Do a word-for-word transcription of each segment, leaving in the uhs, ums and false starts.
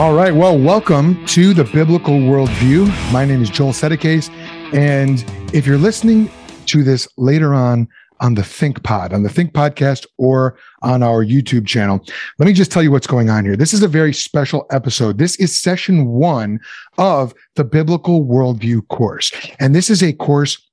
All right. Well, welcome to the Biblical Worldview. My name is Joel Sedekes, and if you're listening to this later on on the Think Pod, on the Think Podcast, or on our YouTube channel, let me just tell you what's going on here. This is a very special episode. This is session one of the Biblical Worldview course, and this is a course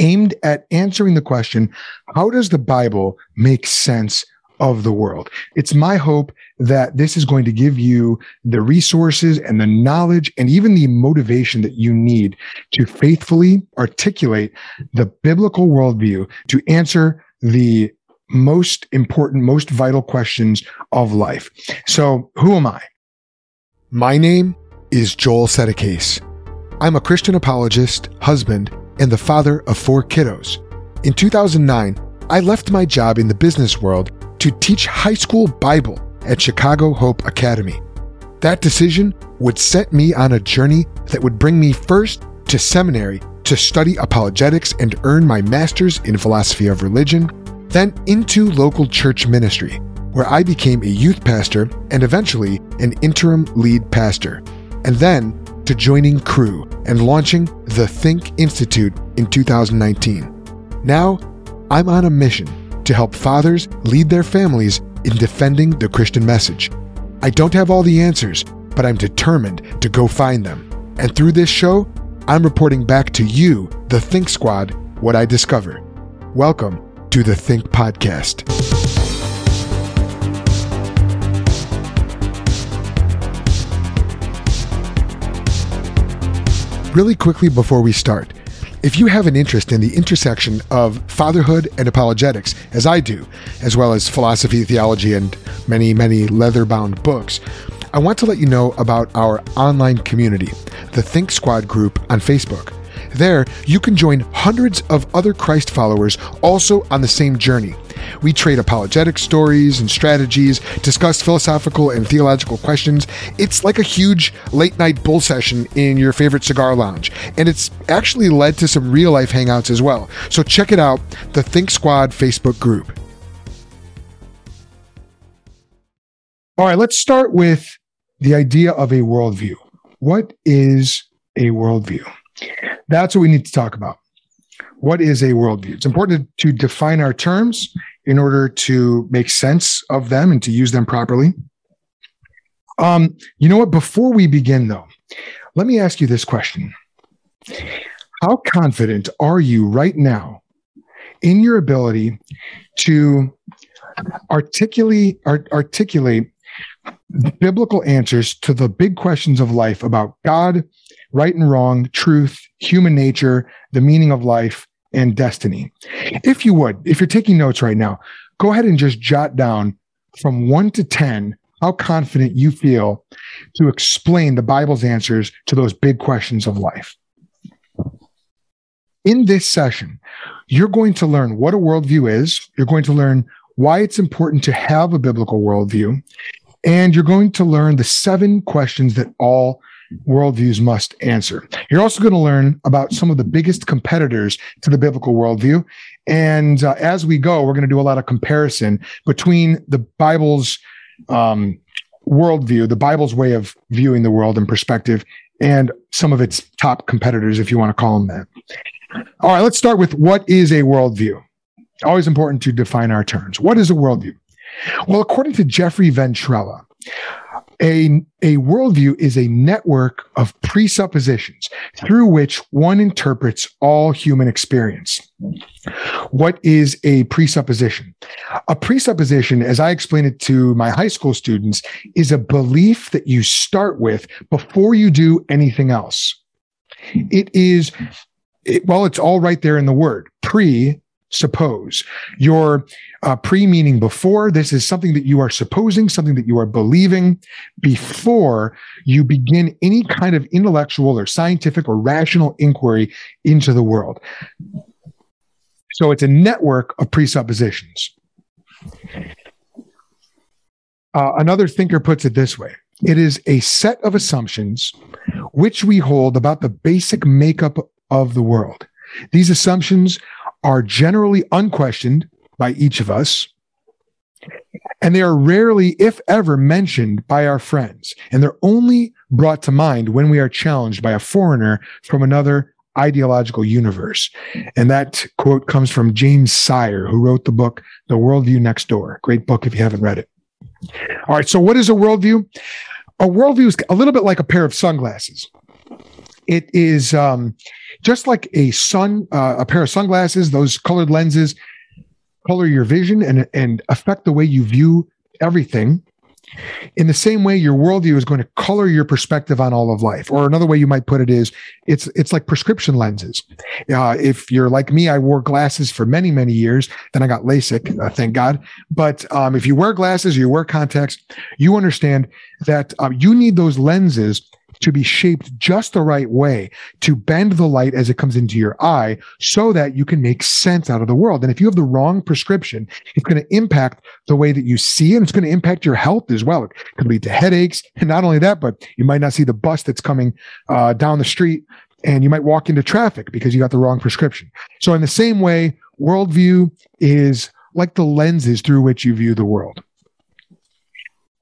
aimed at answering the question, how does the Bible make sense of the world? It's my hope that this is going to give you the resources and the knowledge and even the motivation that you need to faithfully articulate the biblical worldview to answer the most important, most vital questions of life. So, who am I? My name is Joel Sedekes. I'm a Christian apologist, husband, and the father of four kiddos. In two thousand nine, I left my job in the business world to teach high school Bible at Chicago Hope Academy. That decision would set me on a journey that would bring me first to seminary to study apologetics and earn my master's in philosophy of religion, then into local church ministry, where I became a youth pastor and eventually an interim lead pastor, and then to joining Crew and launching the Think Institute in two thousand nineteen. Now, I'm on a mission to help fathers lead their families in defending the Christian message. I don't have all the answers, but I'm determined to go find them. And through this show, I'm reporting back to you, the Think Squad, what I discover. Welcome to the Think Podcast. Really quickly before we start, if you have an interest in the intersection of fatherhood and apologetics, as I do, as well as philosophy, theology, and many, many leather-bound books, I want to let you know about our online community, the Think Squad group on Facebook. There, you can join hundreds of other Christ followers also on the same journey. We trade apologetic stories and strategies, discuss philosophical and theological questions. It's like a huge late-night bull session in your favorite cigar lounge, and it's actually led to some real-life hangouts as well. So check it out, the Think Squad Facebook group. All right, let's start with the idea of a worldview. What is a worldview? That's what we need to talk about. What is a worldview? It's important to define our terms in order to make sense of them and to use them properly. Um, you know what? Before we begin, though, let me ask you this question. How confident are you right now in your ability to articulate, art- articulate biblical answers to the big questions of life about God, right and wrong, truth, human nature, the meaning of life, and destiny? If you would, if you're taking notes right now, go ahead and just jot down from one to ten how confident you feel to explain the Bible's answers to those big questions of life. In this session, you're going to learn what a worldview is, you're going to learn why it's important to have a biblical worldview, and you're going to learn the seven questions that all worldviews must answer. You're also going to learn about some of the biggest competitors to the biblical worldview. And uh, as we go, we're going to do a lot of comparison between the Bible's um, worldview, the Bible's way of viewing the world and perspective, and some of its top competitors, if you want to call them that. All right, let's start with what is a worldview? Always important to define our terms. What is a worldview? Well, according to Jeffrey Ventrella, A, a worldview is a network of presuppositions through which one interprets all human experience. What is a presupposition? A presupposition, as I explain it to my high school students, is a belief that you start with before you do anything else. It is, it, well, it's all right there in the word, pre Suppose. Your uh, pre meaning before. This is something that you are supposing, something that you are believing before you begin any kind of intellectual or scientific or rational inquiry into the world. So it's a network of presuppositions. Uh, another thinker puts it this way. It is a set of assumptions which we hold about the basic makeup of the world. These assumptions are generally unquestioned by each of us, and they are rarely, if ever, mentioned by our friends, and they're only brought to mind when we are challenged by a foreigner from another ideological universe. And that quote comes from James Sire, who wrote the book, The Worldview Next Door. Great book if you haven't read it. All right, so what is a worldview? A worldview is a little bit like a pair of sunglasses. It is um, just like a sun, uh, a pair of sunglasses. Those colored lenses color your vision and, and affect the way you view everything. In the same way, your worldview is going to color your perspective on all of life. Or another way you might put it is, it's it's like prescription lenses. Uh, if you're like me, I wore glasses for many, many years. Then I got LASIK, uh, thank God. But um, if you wear glasses or you wear contacts, you understand that uh, you need those lenses to be shaped just the right way to bend the light as it comes into your eye so that you can make sense out of the world. And if you have the wrong prescription, it's going to impact the way that you see, and it's going to impact your health as well. It could lead to headaches. And not only that, but you might not see the bus that's coming uh, down the street, and you might walk into traffic because you got the wrong prescription. So in the same way, worldview is like the lenses through which you view the world.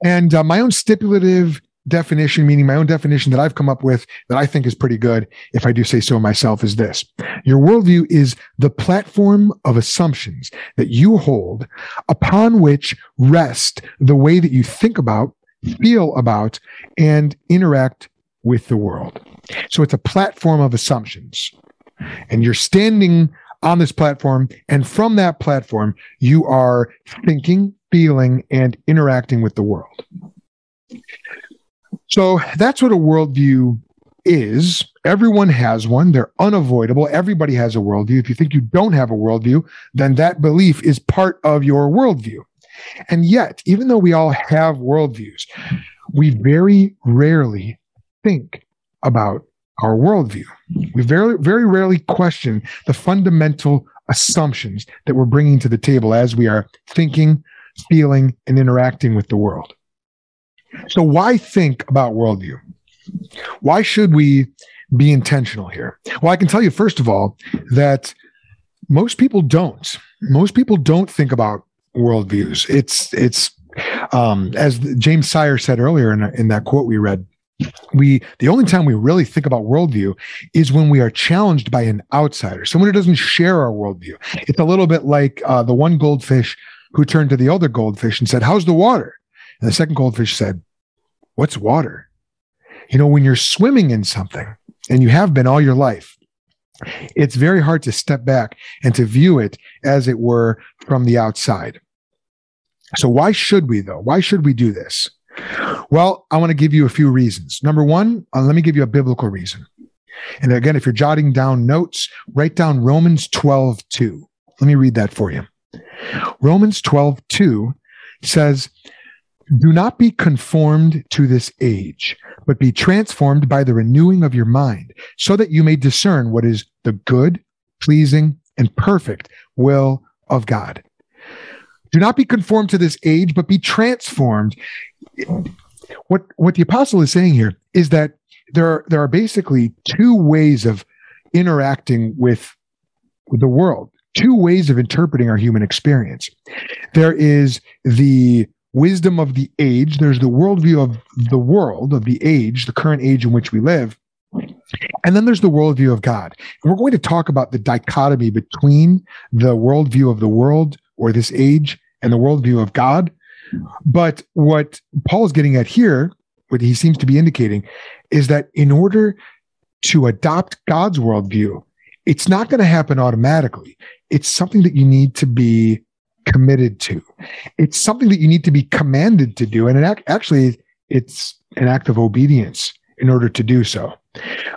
And uh, my own stipulative definition, meaning my own definition that I've come up with that I think is pretty good, if I do say so myself, is this. Your worldview is the platform of assumptions that you hold upon which rest the way that you think about, feel about, and interact with the world. So it's a platform of assumptions. And you're standing on this platform, and from that platform, you are thinking, feeling, and interacting with the world. So that's what a worldview is. Everyone has one. They're unavoidable. Everybody has a worldview. If you think you don't have a worldview, then that belief is part of your worldview. And yet, even though we all have worldviews, we very rarely think about our worldview. We very, very rarely question the fundamental assumptions that we're bringing to the table as we are thinking, feeling, and interacting with the world. So why think about worldview? Why should we be intentional here? Well, I can tell you, first of all, that most people don't. Most people don't think about worldviews. It's, it's um, as James Sire said earlier in, in that quote we read, we the only time we really think about worldview is when we are challenged by an outsider, someone who doesn't share our worldview. It's a little bit like uh, the one goldfish who turned to the other goldfish and said, "How's the water?" And the second goldfish said, "What's water?" You know, when you're swimming in something, and you have been all your life, it's very hard to step back and to view it, as it were, from the outside. So why should we, though? Why should we do this? Well, I want to give you a few reasons. Number one, uh, let me give you a biblical reason. And again, if you're jotting down notes, write down Romans twelve two. Let me read that for you. Romans twelve two says, "Do not be conformed to this age, but be transformed by the renewing of your mind, so that you may discern what is the good, pleasing, and perfect will of God." Do not be conformed to this age, but be transformed. What, what the apostle is saying here is that there are, there are basically two ways of interacting with the world, two ways of interpreting our human experience. There is the wisdom of the age. There's the worldview of the world, of the age, the current age in which we live. And then there's the worldview of God. And we're going to talk about the dichotomy between the worldview of the world, or this age, and the worldview of God. But what Paul is getting at here, what he seems to be indicating, is that in order to adopt God's worldview, it's not going to happen automatically. It's something that you need to be committed to. It's something that you need to be commanded to do. And it act, actually, it's an act of obedience in order to do so.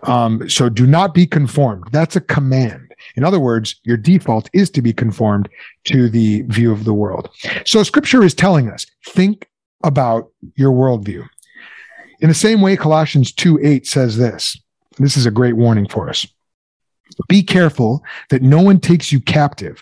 Um, so do not be conformed. That's a command. In other words, your default is to be conformed to the view of the world. So scripture is telling us, think about your worldview. In the same way, Colossians two eight says this. This is a great warning for us. "Be careful that no one takes you captive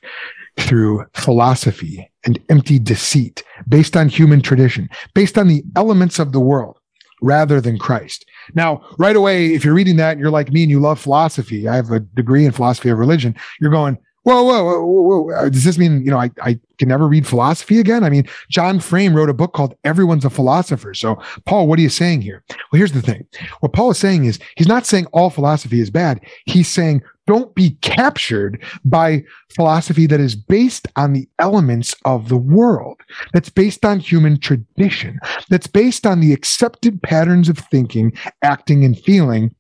through philosophy and empty deceit, based on human tradition, based on the elements of the world, rather than Christ." Now, right away, if you're reading that and you're like me and you love philosophy, I have a degree in philosophy of religion, you're going, whoa, whoa, whoa, whoa, whoa. Does this mean, you know, I, I can never read philosophy again? I mean, John Frame wrote a book called Everyone's a Philosopher. So, Paul, what are you saying here? Well, here's the thing. What Paul is saying is he's not saying all philosophy is bad. He's saying don't be captured by philosophy that is based on the elements of the world, that's based on human tradition, that's based on the accepted patterns of thinking, acting, and feeling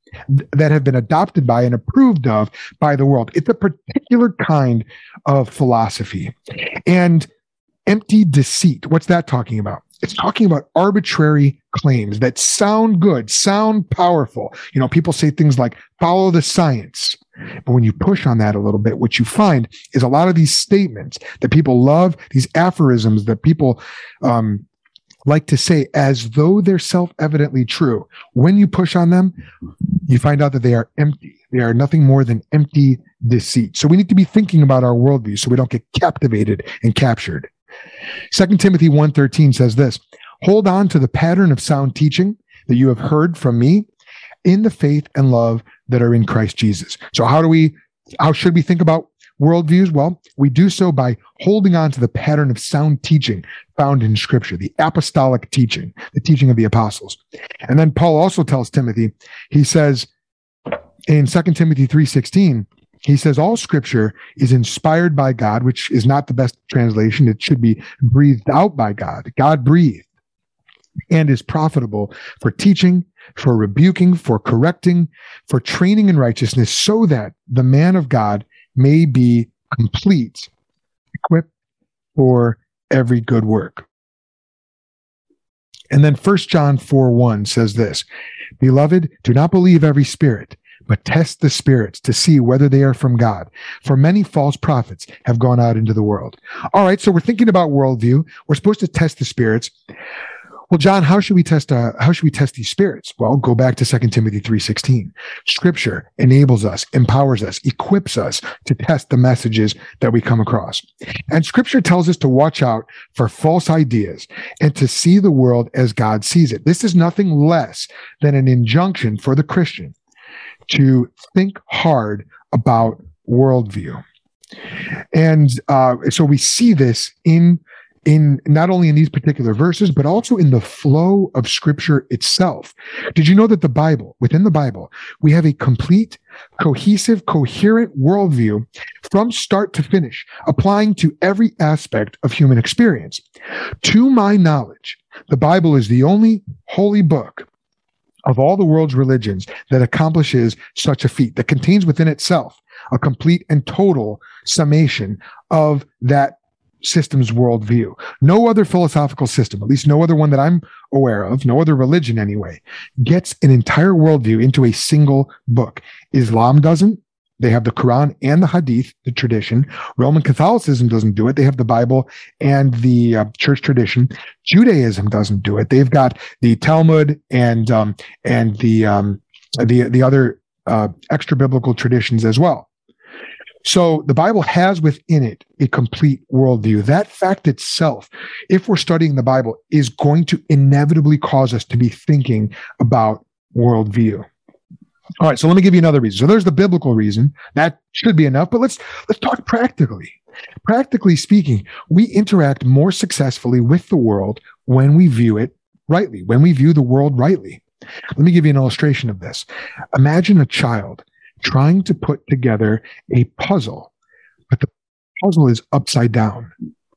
that have been adopted by and approved of by the world. It's a particular kind of philosophy. And empty deceit, what's that talking about? It's talking about arbitrary claims that sound good, sound powerful. You know, people say things like, follow the science. But when you push on that a little bit, what you find is a lot of these statements that people love, these aphorisms that people um, like to say as though they're self-evidently true. When you push on them, you find out that they are empty. They are nothing more than empty deceit. So we need to be thinking about our worldview so we don't get captivated and captured. Second Timothy one thirteen says this, hold on to the pattern of sound teaching that you have heard from me in the faith and love that are in Christ Jesus. So how do we, how should we think about worldviews? Well, we do so by holding on to the pattern of sound teaching found in Scripture, the apostolic teaching, the teaching of the apostles. And then Paul also tells Timothy, he says in Second Timothy three sixteen, he says, all Scripture is inspired by God, which is not the best translation. It should be breathed out by God. God breathed and is profitable for teaching, for rebuking, for correcting, for training in righteousness, so that the man of God may be complete, equipped for every good work. And then First John four one says this, beloved, do not believe every spirit, but test the spirits to see whether they are from God. For many false prophets have gone out into the world. All right, so we're thinking about worldview. We're supposed to test the spirits. Well, John, how should we test? Uh, how should we test these spirits? Well, go back to Second Timothy three sixteen. Scripture enables us, empowers us, equips us to test the messages that we come across. And Scripture tells us to watch out for false ideas and to see the world as God sees it. This is nothing less than an injunction for the Christian to think hard about worldview. And uh, so we see this in in not only in these particular verses, but also in the flow of Scripture itself. Did you know that the Bible, within the Bible, we have a complete, cohesive, coherent worldview from start to finish, applying to every aspect of human experience? To my knowledge, the Bible is the only holy book of all the world's religions that accomplishes such a feat, that contains within itself a complete and total summation of that system's worldview. No other philosophical system, at least no other one that I'm aware of, no other religion anyway, gets an entire worldview into a single book. Islam doesn't. They have the Quran and the Hadith, the tradition. Roman Catholicism doesn't do it. They have the Bible and the uh, church tradition. Judaism doesn't do it. They've got the Talmud and um, and the um, the the other uh, extra biblical traditions as well. So the Bible has within it a complete worldview. That fact itself, if we're studying the Bible, is going to inevitably cause us to be thinking about worldview. All right, so let me give you another reason. So there's the biblical reason. That should be enough, but let's let's talk practically. Practically speaking, we interact more successfully with the world when we view it rightly, when we view the world rightly. Let me give you an illustration of this. Imagine a child trying to put together a puzzle, but the puzzle is upside down.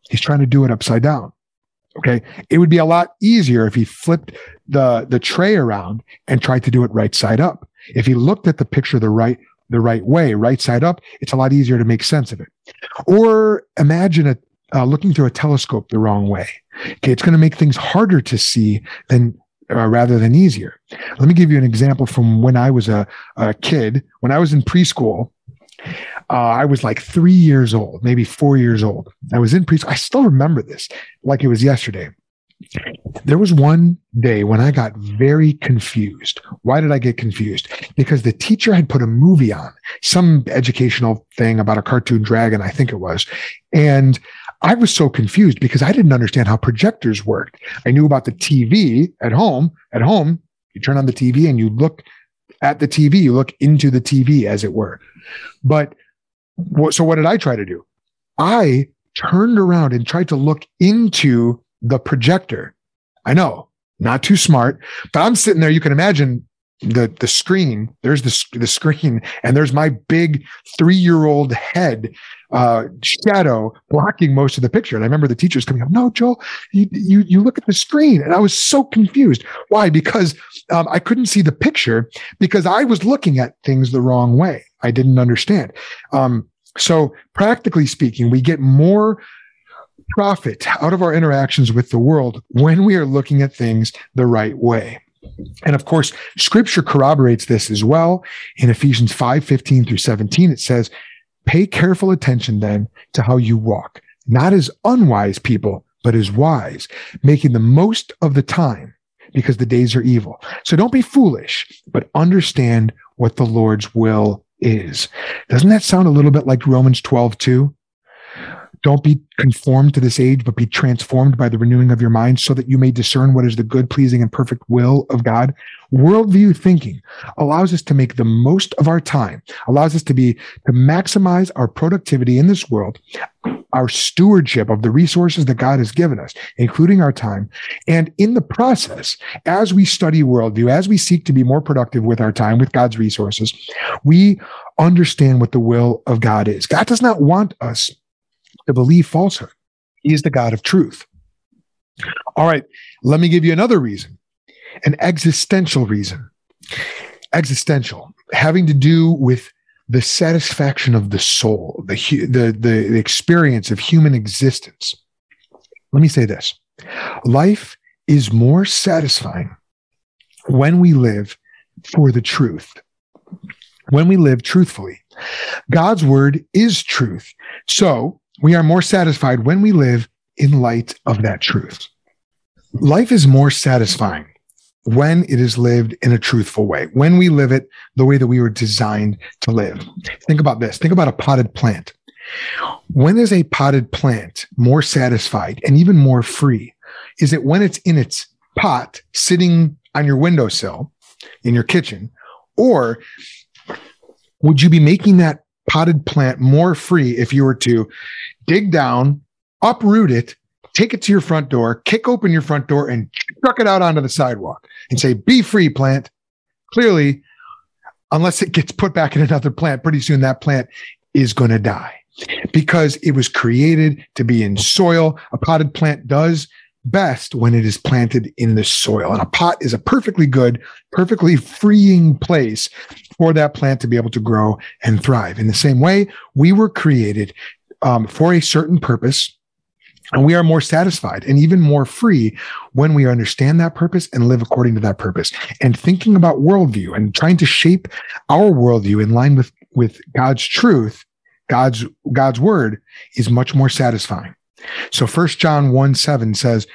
He's trying to do it upside down. Okay. It would be a lot easier if he flipped the, the tray around and tried to do it right side up. If he looked at the picture the right, the right way, right side up, it's a lot easier to make sense of it. Or imagine a, uh, looking through a telescope the wrong way. Okay. It's going to make things harder to see than Uh, rather than easier. Let me give you an example from when I was a, a kid. When I was in preschool, uh, I was like three years old, maybe four years old. I was in preschool. I still remember this like it was yesterday. There was one day when I got very confused. Why did I get confused? Because the teacher had put a movie on, some educational thing about a cartoon dragon, I think it was. And I was so confused because I didn't understand how projectors worked. I knew about the T V at home. At home, you turn on the T V and you look at the T V. You look into the T V, as it were. But So what did I try to do? I turned around and tried to look into the projector. I know, not too smart, but I'm sitting there. You can imagine the the screen. There's the, the screen, and there's my big three-year-old head uh, shadow blocking most of the picture. And I remember the teachers coming up, no, Joel, you you, you look at the screen. And I was so confused. Why? Because um, I couldn't see the picture because I was looking at things the wrong way. I didn't understand. Um, so practically speaking, we get more profit out of our interactions with the world when we are looking at things the right way. And of course, scripture corroborates this as well. In Ephesians five fifteen through seventeen, it says, pay careful attention then to how you walk, not as unwise people, but as wise, making the most of the time because the days are evil. So don't be foolish, but understand what the Lord's will is. Doesn't that sound a little bit like Romans twelve two? Don't be conformed to this age, but be transformed by the renewing of your mind so that you may discern what is the good, pleasing, and perfect will of God. Worldview thinking allows us to make the most of our time, allows us to be, to maximize our productivity in this world, our stewardship of the resources that God has given us, including our time. And in the process, as we study worldview, as we seek to be more productive with our time, with God's resources, we understand what the will of God is. God does not want us to believe falsehood. He is the God of truth. All right, let me give you another reason, an existential reason. Existential, having to do with the satisfaction of the soul, the, the, the experience of human existence. Let me say this. Life is more satisfying when we live for the truth, when we live truthfully. God's word is truth. So, we are more satisfied when we live in light of that truth. Life is more satisfying when it is lived in a truthful way, when we live it the way that we were designed to live. Think about this. Think about a potted plant. When is a potted plant more satisfied and even more free? Is it when it's in its pot, sitting on your windowsill in your kitchen? Or would you be making that potted plant more free if you were to dig down, uproot it, take it to your front door, kick open your front door, and chuck it out onto the sidewalk and say, be free, plant? Clearly, unless it gets put back in another plant, pretty soon that plant is going to die because it was created to be in soil. A potted plant does best when it is planted in the soil. And a pot is a perfectly good, perfectly freeing place for that plant to be able to grow and thrive. In the same way, we were created um, for a certain purpose, and we are more satisfied and even more free when we understand that purpose and live according to that purpose. And thinking about worldview and trying to shape our worldview in line with, with God's truth, God's, God's word, is much more satisfying. So First John one seven says,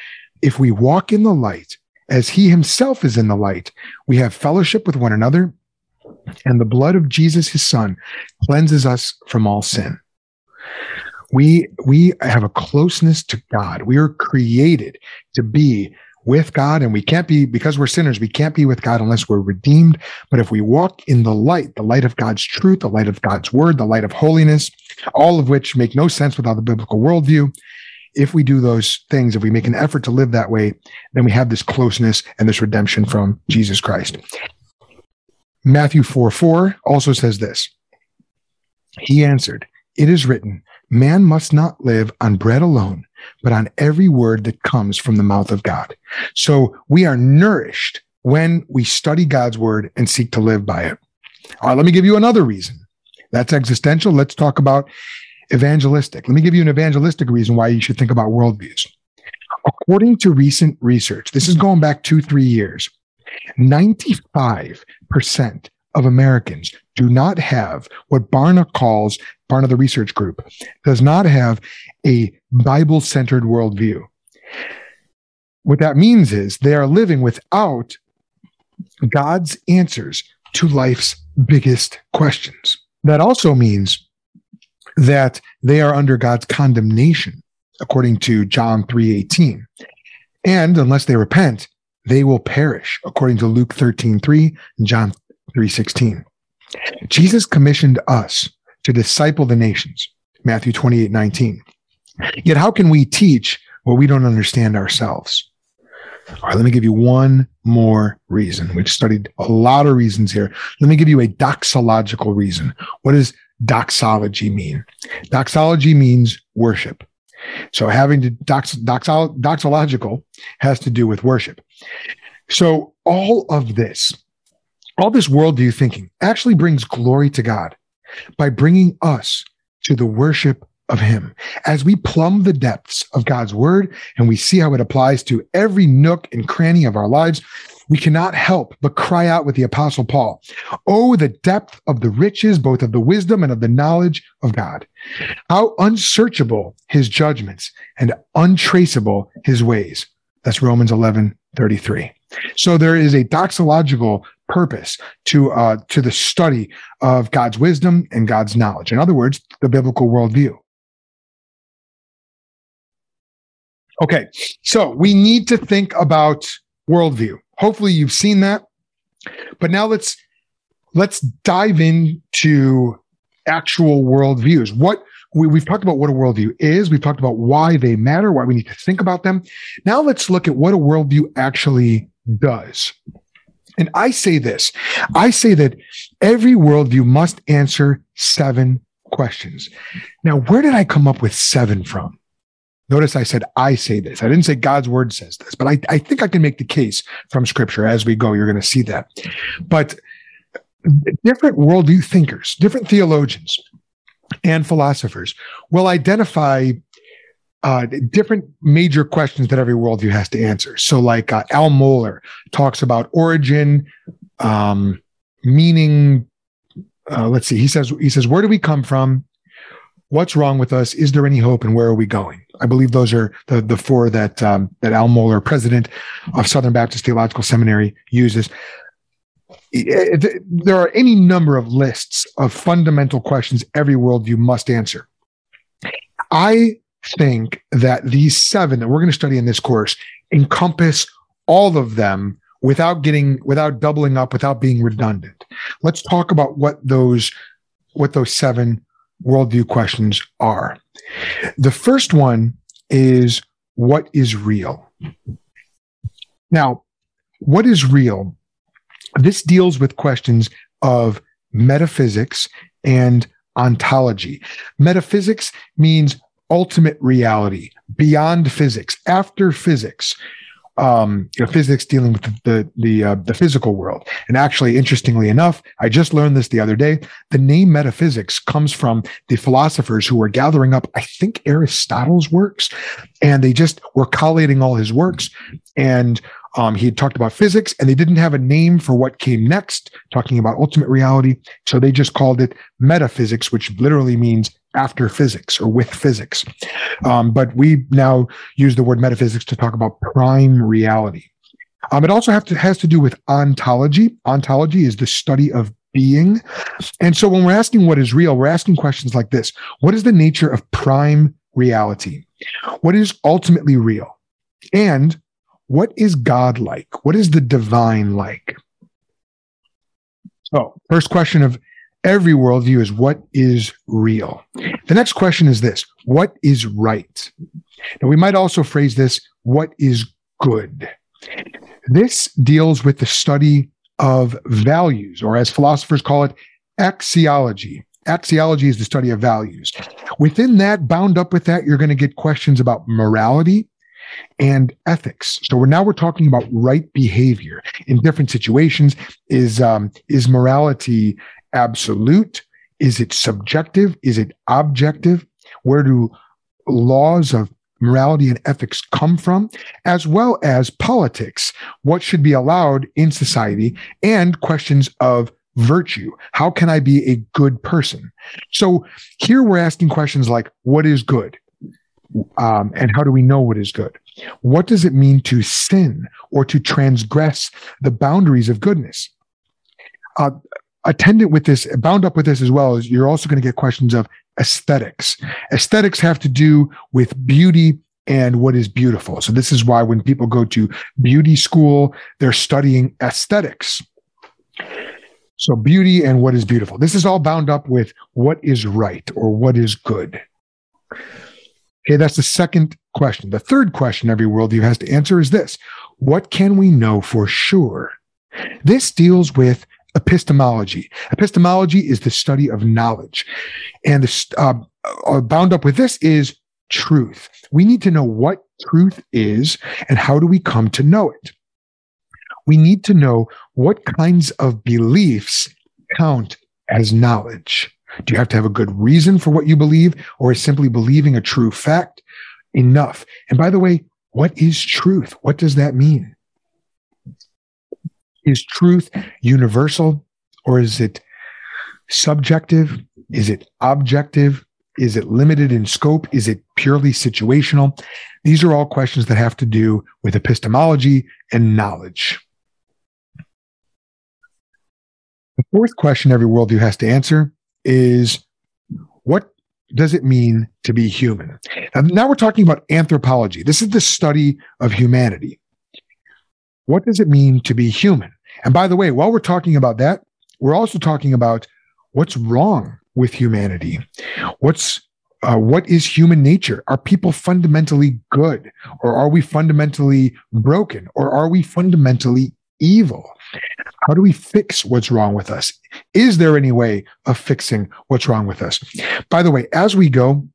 if we walk in the light as he himself is in the light, we have fellowship with one another, and the blood of Jesus, his son, cleanses us from all sin. We, we have a closeness to God. We are created to be with God, and we can't be, because we're sinners, we can't be with God unless we're redeemed. But if we walk in the light, the light of God's truth, the light of God's word, the light of holiness, all of which make no sense without the biblical worldview, if we do those things, if we make an effort to live that way, then we have this closeness and this redemption from Jesus Christ. Matthew four four also says this. He answered, it is written, man must not live on bread alone, but on every word that comes from the mouth of God. So we are nourished when we study God's word and seek to live by it. All right, let me give you another reason. That's existential. Let's talk about evangelistic. Let me give you an evangelistic reason why you should think about worldviews. According to recent research, this is going back two, three years, ninety-five percent of Americans do not have what Barna calls, Barna the research group, does not have a Bible-centered worldview. What that means is they are living without God's answers to life's biggest questions. That also means that they are under God's condemnation, according to John three eighteen. And unless they repent, they will perish, according to Luke thirteen three and John three sixteen. Jesus commissioned us to disciple the nations, Matthew twenty-eight nineteen. Yet how can we teach what we don't understand ourselves? All right, let me give you one more reason. We've studied a lot of reasons here. Let me give you a doxological reason. What does doxology mean? Doxology means worship. So having to dox, doxo, doxological has to do with worship. So all of this, all this worldview thinking actually brings glory to God by bringing us to the worship of him. As we plumb the depths of God's word and we see how it applies to every nook and cranny of our lives, we cannot help but cry out with the Apostle Paul, "Oh, the depth of the riches, both of the wisdom and of the knowledge of God. How unsearchable his judgments and untraceable his ways." That's Romans eleven thirty-three. So there is a doxological purpose to uh, to the study of God's wisdom and God's knowledge. In other words, the biblical worldview. Okay, so we need to think about worldview. Hopefully you've seen that. But now let's let's dive into actual worldviews. What we, we've talked about what a worldview is. We've talked about why they matter, why we need to think about them. Now let's look at what a worldview actually does. And I say this. I say that every worldview must answer seven questions. Now, where did I come up with seven from? Notice I said, I say this. I didn't say God's word says this, but I, I think I can make the case from scripture as we go. You're going to see that. But different worldview thinkers, different theologians and philosophers will identify uh, different major questions that every worldview has to answer. So like uh, Al Mohler talks about origin, um, meaning. Uh, let's see. He says, he says, where do we come from? What's wrong with us? Is there any hope? And where are we going? I believe those are the, the four that um, that Al Mohler, president of Southern Baptist Theological Seminary, uses. There are any number of lists of fundamental questions every worldview must answer. I think that these seven that we're going to study in this course encompass all of them without getting, without doubling up, without being redundant. Let's talk about what those, what those seven worldview questions are. The first one is, what is real? Now, what is real? This deals with questions of metaphysics and ontology. Metaphysics means ultimate reality, beyond physics, after physics. Um, you know, physics dealing with the the uh, the physical world. And actually, interestingly enough, I just learned this the other day. The name metaphysics comes from the philosophers who were gathering up, I think, Aristotle's works, and they just were collating all his works. And um, he had talked about physics, and they didn't have a name for what came next, talking about ultimate reality. So they just called it metaphysics, which literally means after physics or with physics. Um, but we now use the word metaphysics to talk about prime reality. Um, it also have to, has to do with ontology. Ontology is the study of being. And so when we're asking what is real, we're asking questions like this. What is the nature of prime reality? What is ultimately real? And what is God like? What is the divine like? So first question of every worldview is, what is real? The next question is this, what is right? Now, we might also phrase this, what is good? This deals with the study of values, or as philosophers call it, axiology. Axiology is the study of values. Within that, bound up with that, you're going to get questions about morality and ethics. So we're now we're talking about right behavior in different situations. Is um, is morality absolute? Is it subjective? Is it objective? Where do laws of morality and ethics come from? As well as politics, what should be allowed in society, and questions of virtue. How can I be a good person? So here we're asking questions like, what is good? Um, and how do we know what is good? What does it mean to sin or to transgress the boundaries of goodness? Uh, attendant with this, bound up with this as well, is you're also going to get questions of aesthetics. Aesthetics have to do with beauty and what is beautiful. So this is why when people go to beauty school, they're studying aesthetics. So beauty and what is beautiful. This is all bound up with what is right or what is good. Okay, that's the second question. The third question every worldview has to answer is this. What can we know for sure? This deals with epistemology. Epistemology is the study of knowledge. And the, uh, bound up with this is truth. We need to know what truth is and how do we come to know it. We need to know what kinds of beliefs count as knowledge. Do you have to have a good reason for what you believe, or is simply believing a true fact enough? And by the way, what is truth? What does that mean? Is truth universal, or is it subjective? Is it objective? Is it limited in scope? Is it purely situational? These are all questions that have to do with epistemology and knowledge. The fourth question every worldview has to answer is, what does it mean to be human? Now, now we're talking about anthropology. This is the study of humanity. What does it mean to be human? And by the way, while we're talking about that, we're also talking about what's wrong with humanity. What's uh, what is human nature? Are people fundamentally good, or are we fundamentally broken, or are we fundamentally evil? How do we fix what's wrong with us? Is there any way of fixing what's wrong with us? By the way, as we go,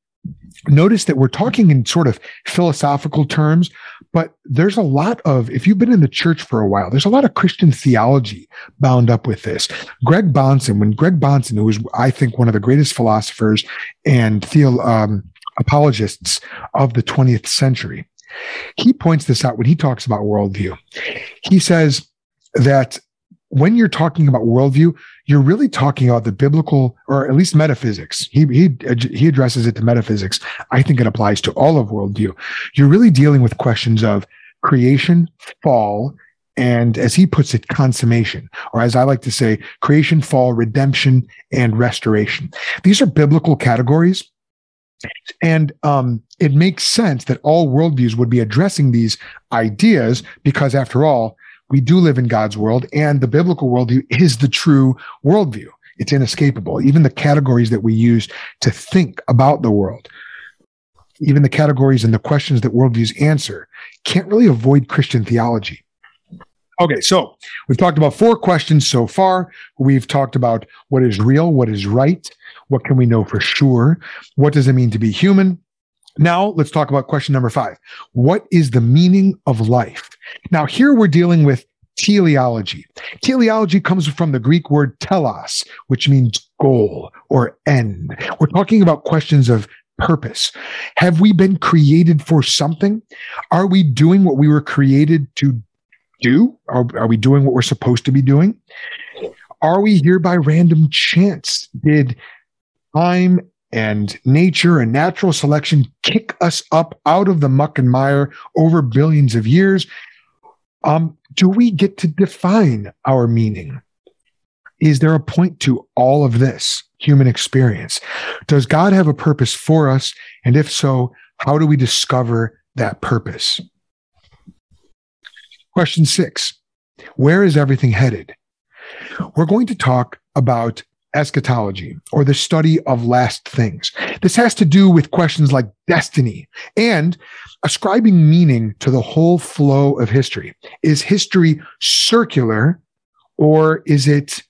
notice that we're talking in sort of philosophical terms, but there's a lot of, if you've been in the church for a while, there's a lot of Christian theology bound up with this. Greg Bahnsen, when Greg Bahnsen, who is, I think, one of the greatest philosophers and theo, um, apologists of the twentieth century, he points this out when he talks about worldview. He says that when you're talking about worldview, you're really talking about the biblical, or at least metaphysics. He, he, he addresses it to metaphysics. I think it applies to all of worldview. You're really dealing with questions of creation, fall, and, as he puts it, consummation, or as I like to say, creation, fall, redemption, and restoration. These are biblical categories. And um, it makes sense that all worldviews would be addressing these ideas because, after all, we do live in God's world, and the biblical worldview is the true worldview. It's inescapable. Even the categories that we use to think about the world, even the categories and the questions that worldviews answer, can't really avoid Christian theology. Okay, so we've talked about four questions so far. We've talked about what is real, what is right, what can we know for sure, what does it mean to be human? Now, let's talk about question number five. What is the meaning of life? Now, here we're dealing with teleology. Teleology comes from the Greek word telos, which means goal or end. We're talking about questions of purpose. Have we been created for something? Are we doing what we were created to do? Are, are we doing what we're supposed to be doing? Are we here by random chance? Did time and nature and natural selection kick us up out of the muck and mire over billions of years? Um, do we get to define our meaning? Is there a point to all of this human experience? Does God have a purpose for us? And if so, how do we discover that purpose? Question six, where is everything headed? We're going to talk about eschatology, or the study of last things. This has to do with questions like destiny and ascribing meaning to the whole flow of history. Is history circular, or is it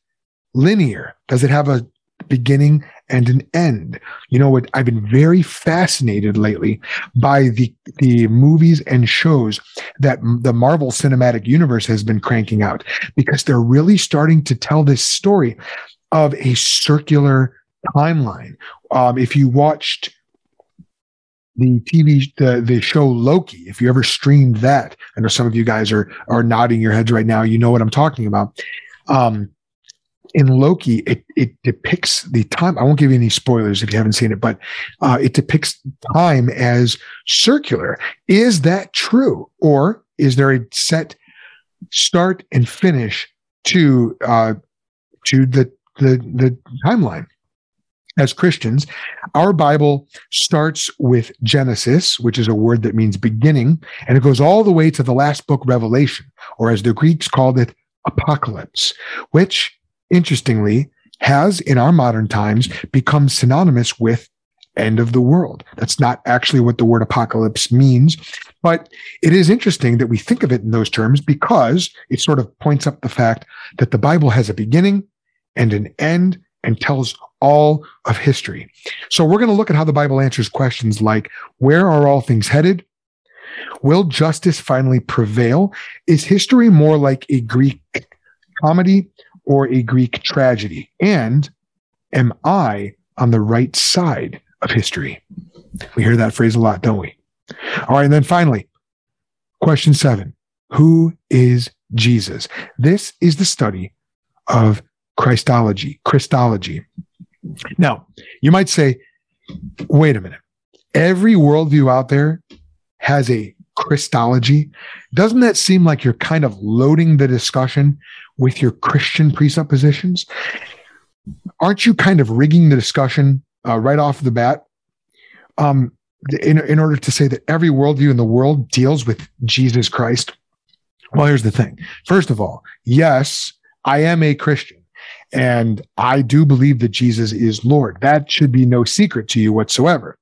linear? Does it have a beginning and an end? You know what? I've been very fascinated lately by the, the movies and shows that the Marvel Cinematic Universe has been cranking out, because they're really starting to tell this story of a circular timeline. Um, if you watched the T V, the, the show Loki, if you ever streamed that, I know some of you guys are are nodding your heads right now. You know what I'm talking about. Um, in Loki, it it depicts the time. I won't give you any spoilers if you haven't seen it, but uh, it depicts time as circular. Is that true, or is there a set start and finish to uh, to the The, the timeline? As Christians, our Bible starts with Genesis, which is a word that means beginning, and it goes all the way to the last book, Revelation, or as the Greeks called it, Apocalypse, which interestingly, has in our modern times become synonymous with end of the world. That's not actually what the word apocalypse means, but it is interesting that we think of it in those terms because it sort of points up the fact that the Bible has a beginning and an end and tells all of history. So we're going to look at how the Bible answers questions like, where are all things headed? Will justice finally prevail? Is history more like a Greek comedy or a Greek tragedy? And am I on the right side of history? We hear that phrase a lot, don't we? All right, and then finally, question seven, who is Jesus? This is the study of Christology, Christology. Now, you might say, wait a minute, every worldview out there has a Christology. Doesn't that seem like you're kind of loading the discussion with your Christian presuppositions? Aren't you kind of rigging the discussion uh, right off the bat um, in, in order to say that every worldview in the world deals with Jesus Christ? Well, here's the thing. First of all, yes, I am a Christian, and I do believe that Jesus is Lord. That should be no secret to you whatsoever.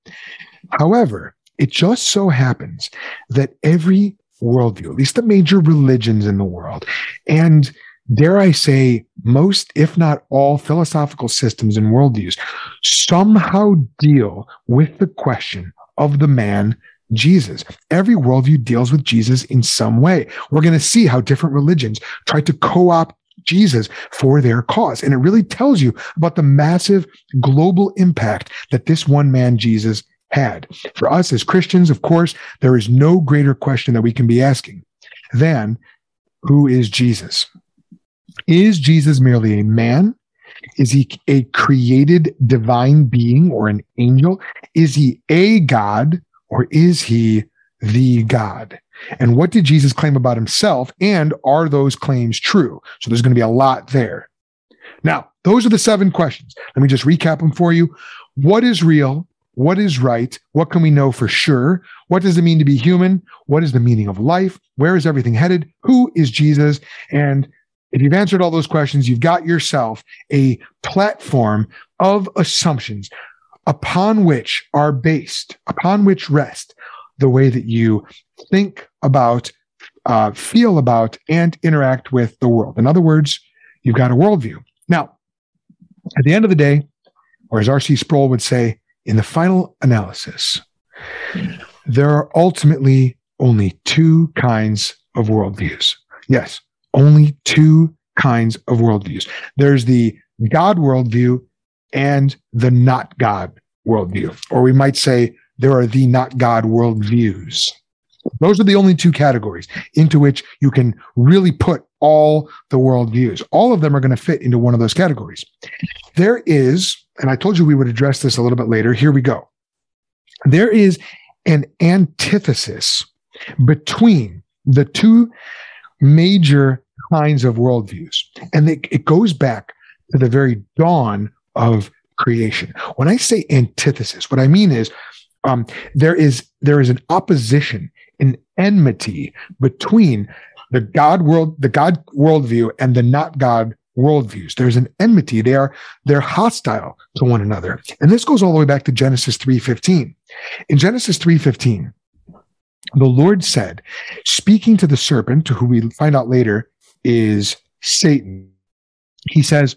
However, it just so happens that every worldview, at least the major religions in the world, and dare I say, most, if not all, philosophical systems and worldviews somehow deal with the question of the man, Jesus. Every worldview deals with Jesus in some way. We're going to see how different religions try to co-opt Jesus for their cause. And it really tells you about the massive global impact that this one man, Jesus, had. For us as Christians, of course, there is no greater question that we can be asking than, who is Jesus? Is Jesus merely a man? Is he a created divine being or an angel? Is he a God or is he the God? And what did Jesus claim about himself? And are those claims true? So there's going to be a lot there. Now, those are the seven questions. Let me just recap them for you. What is real? What is right? What can we know for sure? What does it mean to be human? What is the meaning of life? Where is everything headed? Who is Jesus? And if you've answered all those questions, you've got yourself a platform of assumptions upon which are based, upon which rest the way that you think about, uh, feel about, and interact with the world. In other words, you've got a worldview. Now, at the end of the day, or as R C Sproul would say, in the final analysis, there are ultimately only two kinds of worldviews. Yes, only two kinds of worldviews. There's the God worldview and the not God worldview, or we might say there are the not God worldviews. Those are the only two categories into which you can really put all the worldviews. All of them are going to fit into one of those categories. There is, and I told you we would address this a little bit later, here we go. There is an antithesis between the two major kinds of worldviews, and it, it goes back to the very dawn of creation. When I say antithesis, what I mean is um, there is there is an opposition, an enmity between the God world, the God worldview, and the not God worldviews. There's an enmity. They are they're hostile to one another, and this goes all the way back to Genesis three fifteen. In Genesis three fifteen, the Lord said, speaking to the serpent, to who we find out later is Satan, he says,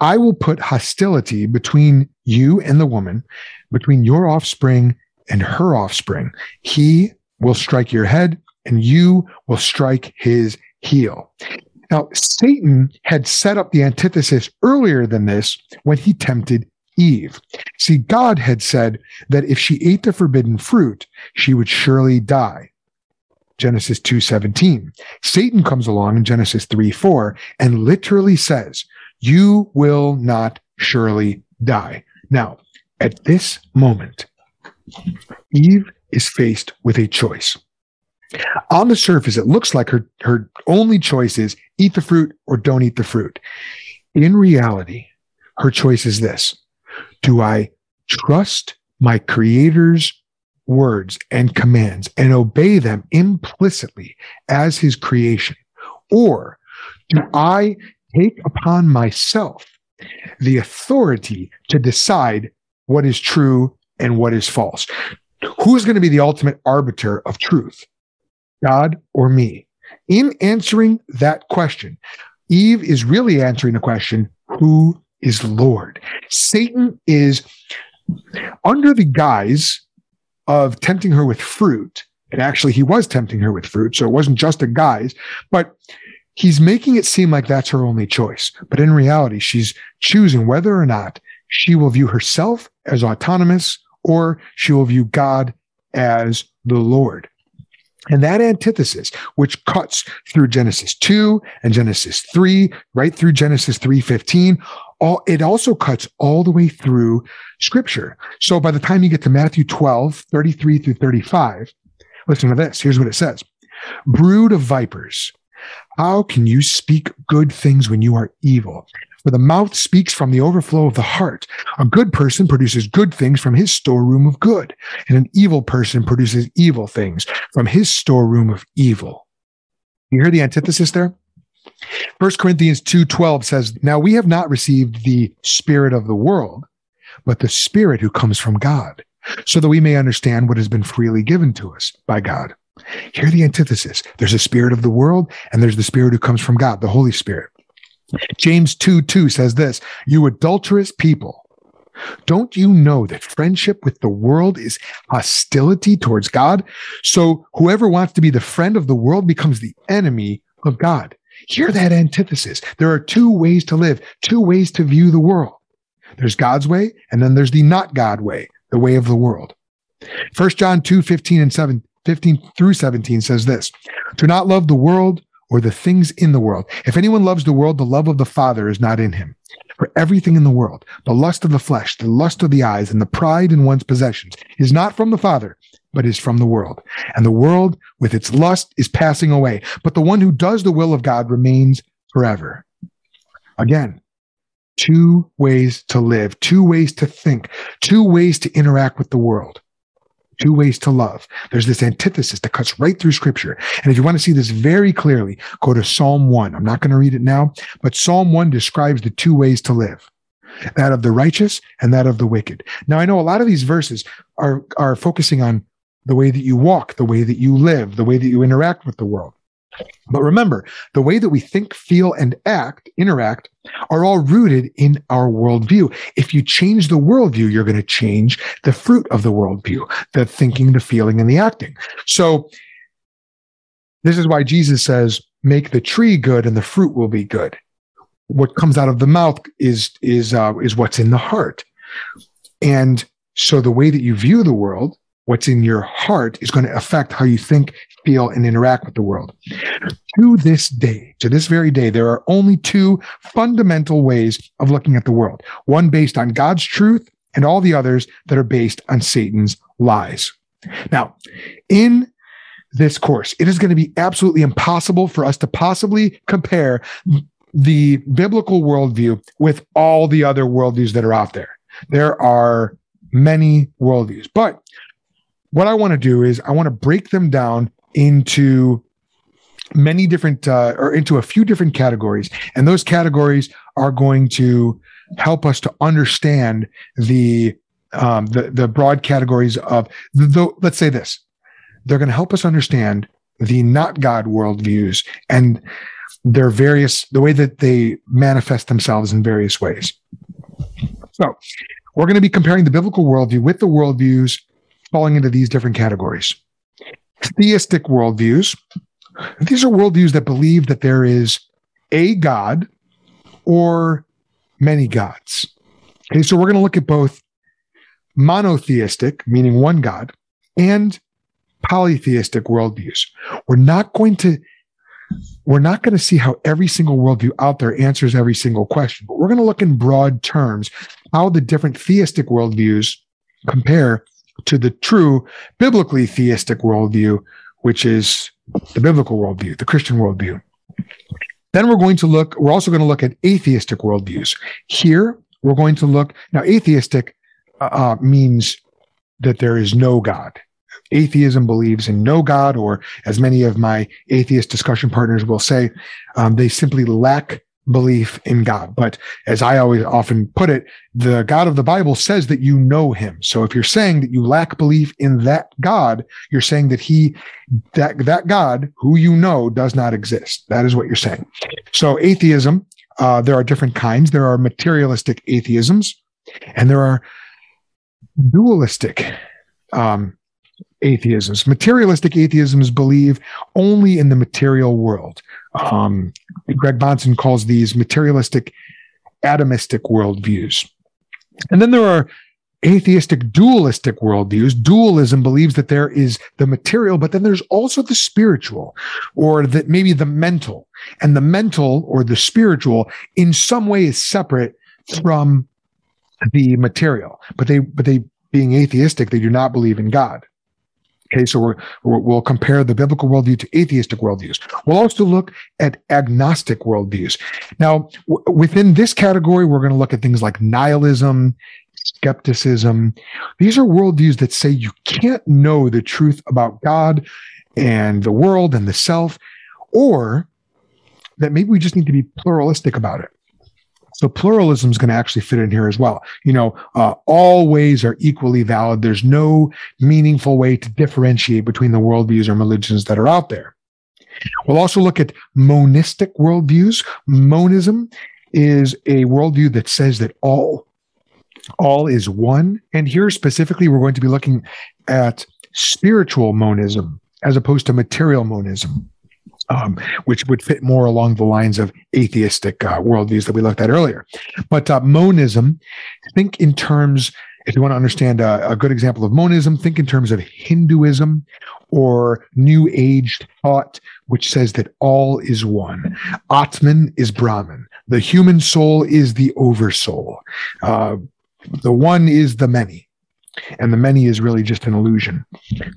I will put hostility between you and the woman, between your offspring and her offspring. He will strike your head and you will strike his heel. Now, Satan had set up the antithesis earlier than this when he tempted Eve. See, God had said that if she ate the forbidden fruit, she would surely die. Genesis two seventeen. Satan comes along in Genesis three four and literally says, you will not surely die. Now, at this moment, Eve is faced with a choice. On the surface, it looks like her, her only choice is eat the fruit or don't eat the fruit. In reality, her choice is this. Do I trust my Creator's words and commands and obey them implicitly as his creation? Or do I take upon myself the authority to decide what is true and what is false. Who is going to be the ultimate arbiter of truth? God or me? In answering that question, Eve is really answering the question, who is Lord? Satan is, under the guise of tempting her with fruit, and actually he was tempting her with fruit, so it wasn't just a guise, but he's making it seem like that's her only choice. But in reality, she's choosing whether or not she will view herself as autonomous or she will view God as the Lord. And that antithesis, which cuts through Genesis two and Genesis three, right through Genesis three fifteen, all, it also cuts all the way through Scripture. So by the time you get to Matthew twelve, thirty-three through thirty-five, listen to this. Here's what it says. Brood of vipers, how can you speak good things when you are evil? For the mouth speaks from the overflow of the heart. A good person produces good things from his storeroom of good, and an evil person produces evil things from his storeroom of evil. You hear the antithesis there? First Corinthians two twelve says, now we have not received the spirit of the world, but the Spirit who comes from God, so that we may understand what has been freely given to us by God. Hear the antithesis. There's a spirit of the world, and there's the Spirit who comes from God, the Holy Spirit. James two two says this, you adulterous people, don't you know that friendship with the world is hostility towards God? So whoever wants to be the friend of the world becomes the enemy of God. Hear that antithesis. There are two ways to live, two ways to view the world. There's God's way, and then there's the not God way, the way of the world. First John two fifteen and seven, fifteen through seventeen says this, do not love the world or the things in the world. If anyone loves the world, the love of the Father is not in him. For everything in the world, the lust of the flesh, the lust of the eyes, and the pride in one's possessions is not from the Father, but is from the world. And the world with its lust is passing away, but the one who does the will of God remains forever. Again, two ways to live, two ways to think, two ways to interact with the world, two ways to love. There's this antithesis that cuts right through Scripture. And if you want to see this very clearly, go to Psalm one. I'm not going to read it now, but Psalm one describes the two ways to live, that of the righteous and that of the wicked. Now, I know a lot of these verses are, are focusing on the way that you walk, the way that you live, the way that you interact with the world. But remember, the way that we think, feel, and act, interact, are all rooted in our worldview. If you change the worldview, you're going to change the fruit of the worldview, the thinking, the feeling, and the acting. So this is why Jesus says, make the tree good and the fruit will be good. What comes out of the mouth is, is, uh, is what's in the heart. And so the way that you view the world, what's in your heart, is going to affect how you think, feel, and interact with the world. To this day, to this very day, there are only two fundamental ways of looking at the world. One based on God's truth, and all the others that are based on Satan's lies. Now, in this course, it is going to be absolutely impossible for us to possibly compare the biblical worldview with all the other worldviews that are out there. There are many worldviews, but what I want to do is I want to break them down into many different, uh, or into a few different categories. And those categories are going to help us to understand the, um, the, the broad categories of, the, the, let's say this, they're going to help us understand the not God worldviews and their various, the way that they manifest themselves in various ways. So we're going to be comparing the biblical worldview with the worldviews falling into these different categories. Theistic worldviews. These are worldviews that believe that there is a God or many gods. Okay, so we're going to look at both monotheistic, meaning one God, and polytheistic worldviews. We're not going to We're not going to see how every single worldview out there answers every single question, but we're going to look in broad terms how the different theistic worldviews compare to the true biblically theistic worldview, which is the biblical worldview, the Christian worldview. Then we're going to look, we're also going to look at atheistic worldviews. Here, we're going to look, now atheistic uh, means that there is no God. Atheism believes in no God, or as many of my atheist discussion partners will say, um, they simply lack belief in God. But as I always often put it, the God of the Bible says that you know him. So if you're saying that you lack belief in that God, you're saying that he, that, that God who you know does not exist. That is what you're saying. So atheism, uh, there are different kinds. There are materialistic atheisms, and there are dualistic um, atheisms. Materialistic atheisms believe only in the material world. Um, Greg Bahnsen calls these materialistic, atomistic worldviews. And then there are atheistic, dualistic worldviews. Dualism believes that there is the material, but then there's also the spiritual, or that maybe the mental. And the mental or the spiritual in some way is separate from the material. But they, but they, being atheistic, they do not believe in God. Okay, so we're, we'll compare the biblical worldview to atheistic worldviews. We'll also look at agnostic worldviews. Now, w- within this category, we're going to look at things like nihilism, skepticism. These are worldviews that say you can't know the truth about God and the world and the self, or that maybe we just need to be pluralistic about it. So pluralism is going to actually fit in here as well. You know, uh, all ways are equally valid. There's no meaningful way to differentiate between the worldviews or religions that are out there. We'll also look at monistic worldviews. Monism is a worldview that says that all, all is one. And here specifically, we're going to be looking at spiritual monism as opposed to material monism. Um, which would fit more along the lines of atheistic uh, worldviews that we looked at earlier. But uh, monism, think in terms, if you want to understand a, a good example of monism, think in terms of Hinduism or New Age thought, which says that all is one. Atman is Brahman. The human soul is the oversoul. Uh, the one is the many. And the many is really just an illusion.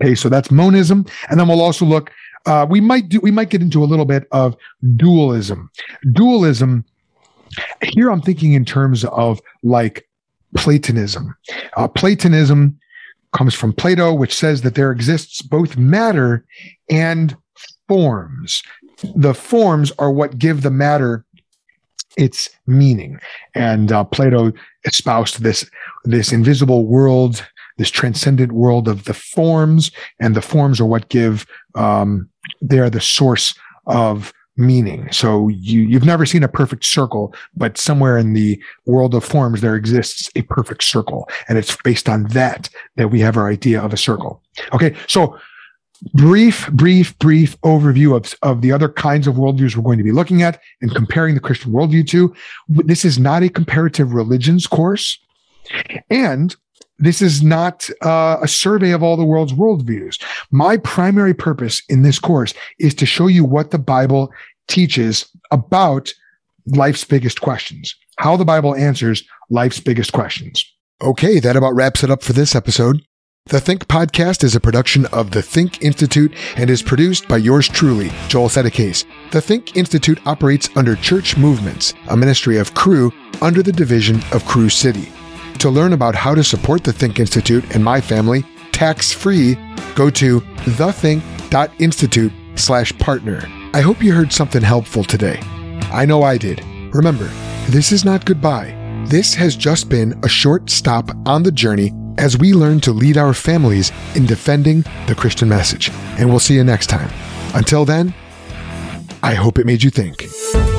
Okay, so that's monism. And then we'll also look Uh, we might do. We might get into a little bit of dualism. Dualism. Here, I'm thinking in terms of like Platonism. Uh, Platonism comes from Plato, which says that there exists both matter and forms. The forms are what give the matter its meaning, and uh, Plato espoused this this invisible world, this transcendent world of the forms, and the forms are what give. Um, they are the source of meaning. So you, you've never seen a perfect circle, but somewhere in the world of forms, there exists a perfect circle. And it's based on that that we have our idea of a circle. Okay, so brief, brief, brief overview of, of the other kinds of worldviews we're going to be looking at and comparing the Christian worldview to. This is not a comparative religions course. And this is not uh, a survey of all the world's worldviews. My primary purpose in this course is to show you what the Bible teaches about life's biggest questions, how the Bible answers life's biggest questions. Okay, that about wraps it up for this episode. The Think Podcast is a production of the Think Institute and is produced by yours truly, Joel Sedekes. The Think Institute operates under Church Movements, a ministry of Crew under the division of Crew City. To learn about how to support the Think Institute and my family tax-free, go to thethink.institute slash partner. I hope you heard something helpful today. I know I did. Remember, this is not goodbye. This has just been a short stop on the journey as we learn to lead our families in defending the Christian message. And we'll see you next time. Until then, I hope it made you think.